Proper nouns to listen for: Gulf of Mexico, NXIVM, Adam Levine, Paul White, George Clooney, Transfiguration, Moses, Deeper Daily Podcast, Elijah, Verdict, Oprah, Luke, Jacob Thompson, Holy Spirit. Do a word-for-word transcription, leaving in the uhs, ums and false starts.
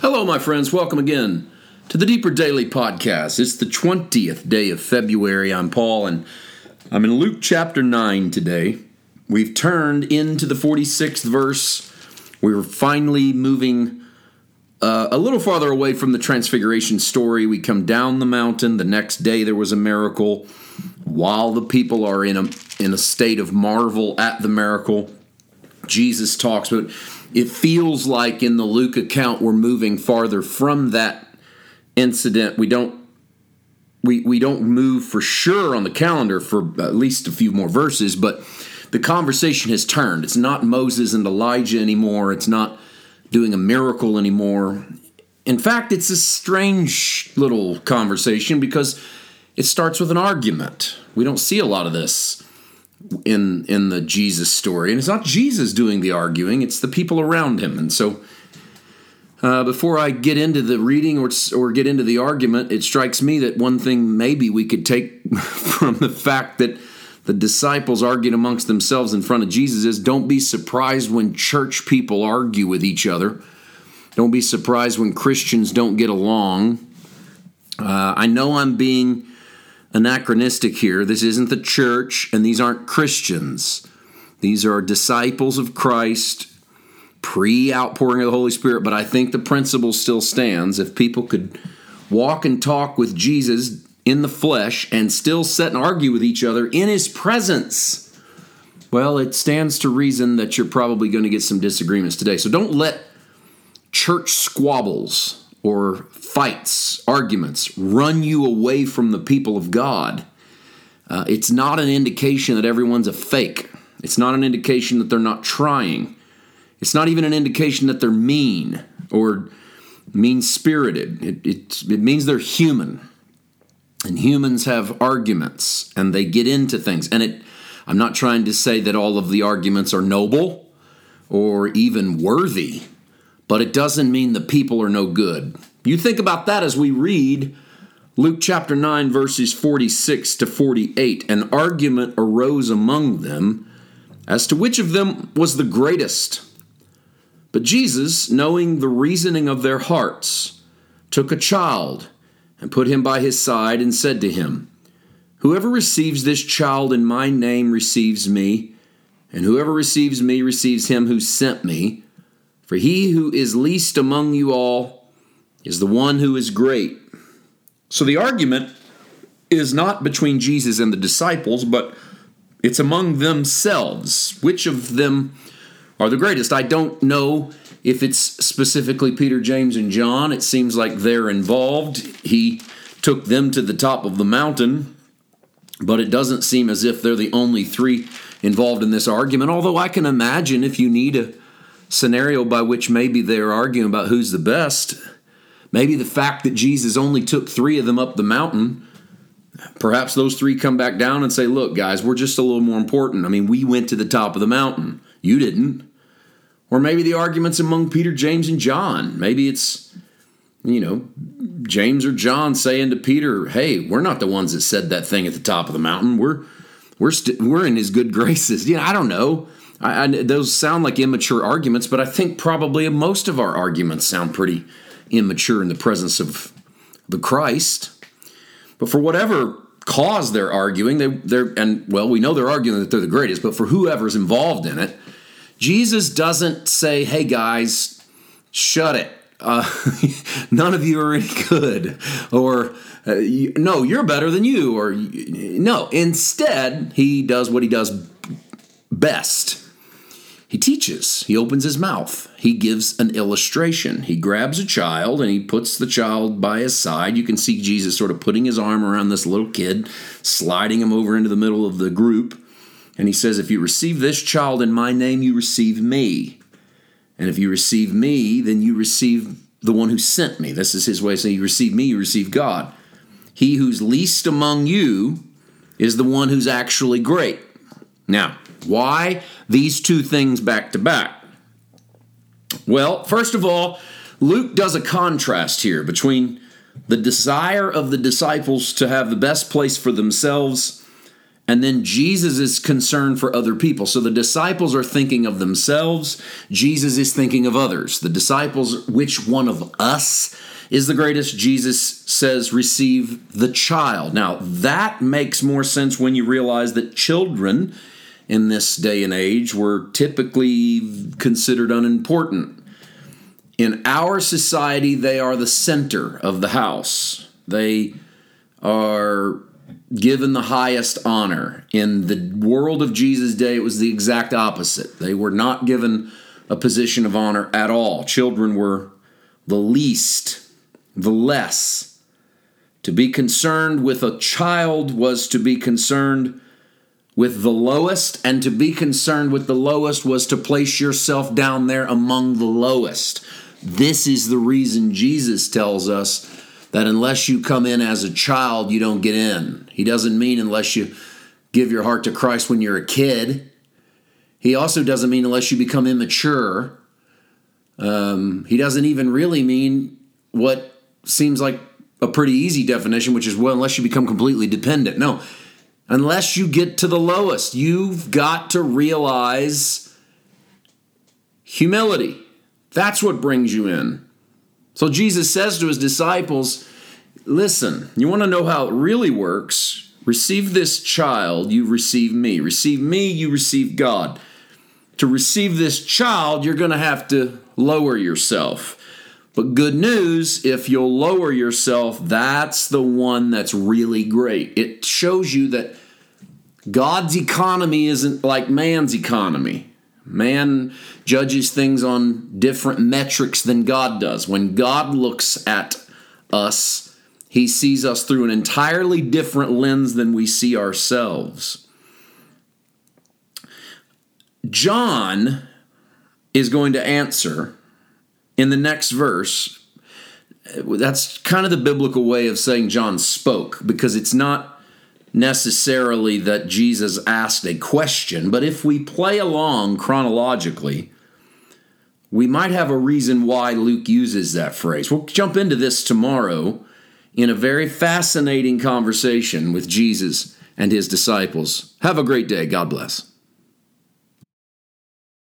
Hello, my friends. Welcome again to the Deeper Daily Podcast. It's the twentieth day of February. I'm Paul, and I'm in Luke chapter nine today. We've turned into the forty-sixth verse. We're finally moving uh, a little farther away from the Transfiguration story. We come down the mountain. The next day there was a miracle. While the people are in a, in a state of marvel at the miracle, Jesus talks, but it feels like in the Luke account we're moving farther from that incident. We don't we we don't move for sure on the calendar for at least a few more verses, but the conversation has turned. It's not Moses and Elijah anymore. It's not doing a miracle anymore. In fact, it's a strange little conversation because it starts with an argument. We don't see a lot of this in in the Jesus story. And it's not Jesus doing the arguing, it's the people around him. And so uh, before I get into the reading or, or get into the argument, it strikes me that one thing maybe we could take from the fact that the disciples argued amongst themselves in front of Jesus is don't be surprised when church people argue with each other. Don't be surprised when Christians don't get along. Uh, I know I'm being anachronistic here. This isn't the church, and these aren't Christians. These are disciples of Christ, pre-outpouring of the Holy Spirit, but I think the principle still stands. If people could walk and talk with Jesus in the flesh and still sit and argue with each other in his presence, well, it stands to reason that you're probably going to get some disagreements today. So don't let church squabbles or fights, arguments, run you away from the people of God. Uh, it's not an indication that everyone's a fake. It's not an indication that they're not trying. It's not even an indication that they're mean or mean-spirited. It, it, it means they're human. And humans have arguments, and they get into things. And it, I'm not trying to say that all of the arguments are noble or even worthy, but it doesn't mean the people are no good. You think about that as we read Luke chapter nine, verses forty-six to forty-eight. An argument arose among them as to which of them was the greatest. But Jesus, knowing the reasoning of their hearts, took a child and put him by his side and said to him, "Whoever receives this child in my name receives me, and whoever receives me receives him who sent me. For he who is least among you all is the one who is great." So the argument is not between Jesus and the disciples, but it's among themselves. Which of them are the greatest? I don't know if it's specifically Peter, James, and John. It seems like they're involved. He took them to the top of the mountain, but it doesn't seem as if they're the only three involved in this argument, although I can imagine if you need a scenario by which maybe they're arguing about who's the best. Maybe the fact that Jesus only took three of them up the mountain, perhaps those three come back down and say, "Look, guys, we're just a little more important. I mean, we went to the top of the mountain. You didn't." Or maybe the argument's among Peter, James, and John. Maybe it's, you know, James or John saying to Peter, "Hey, we're not the ones that said that thing at the top of the mountain. We're we're st- we're in his good graces." You know, I don't know. I, I, those sound like immature arguments, but I think probably most of our arguments sound pretty immature in the presence of the Christ. But for whatever cause they're arguing, they, they're and well, we know they're arguing that they're the greatest, but for whoever's involved in it, Jesus doesn't say, "Hey guys, shut it. Uh, none of you are any good," or uh, you, "No, you're better than you," or no. Instead, he does what he does best. He teaches. He opens his mouth. He gives an illustration. He grabs a child and he puts the child by his side. You can see Jesus sort of putting his arm around this little kid, sliding him over into the middle of the group. And he says, "If you receive this child in my name, you receive me. And if you receive me, then you receive the one who sent me." This is his way of saying, you receive me, you receive God. He who's least among you is the one who's actually great. Now, why these two things back to back? Well, first of all, Luke does a contrast here between the desire of the disciples to have the best place for themselves And then Jesus is concerned for other people. So the disciples are thinking of themselves. Jesus is thinking of others. The disciples, which one of us is the greatest? Jesus says, receive the child. Now, that makes more sense when you realize that children in this day and age were typically considered unimportant. In our society, they are the center of the house. They are given the highest honor. In the world of Jesus' day, it was the exact opposite. They were not given a position of honor at all. Children were the least, the less. To be concerned with a child was to be concerned with the lowest, and to be concerned with the lowest was to place yourself down there among the lowest. This is the reason Jesus tells us that unless you come in as a child, you don't get in. He doesn't mean unless you give your heart to Christ when you're a kid. He also doesn't mean unless you become immature. Um, he doesn't even really mean what seems like a pretty easy definition, which is, well, unless you become completely dependent. No, unless you get to the lowest, you've got to realize humility. That's what brings you in. So Jesus says to his disciples, listen, you want to know how it really works? Receive this child, you receive me. Receive me, you receive God. To receive this child, you're going to have to lower yourself. But good news, if you'll lower yourself, that's the one that's really great. It shows you that God's economy isn't like man's economy. Man judges things on different metrics than God does. When God looks at us, he sees us through an entirely different lens than we see ourselves. John is going to answer in the next verse. That's kind of the biblical way of saying John spoke, because it's not necessarily that Jesus asked a question, but if we play along chronologically, we might have a reason why Luke uses that phrase. We'll jump into this tomorrow in a very fascinating conversation with Jesus and his disciples. Have a great day. God bless.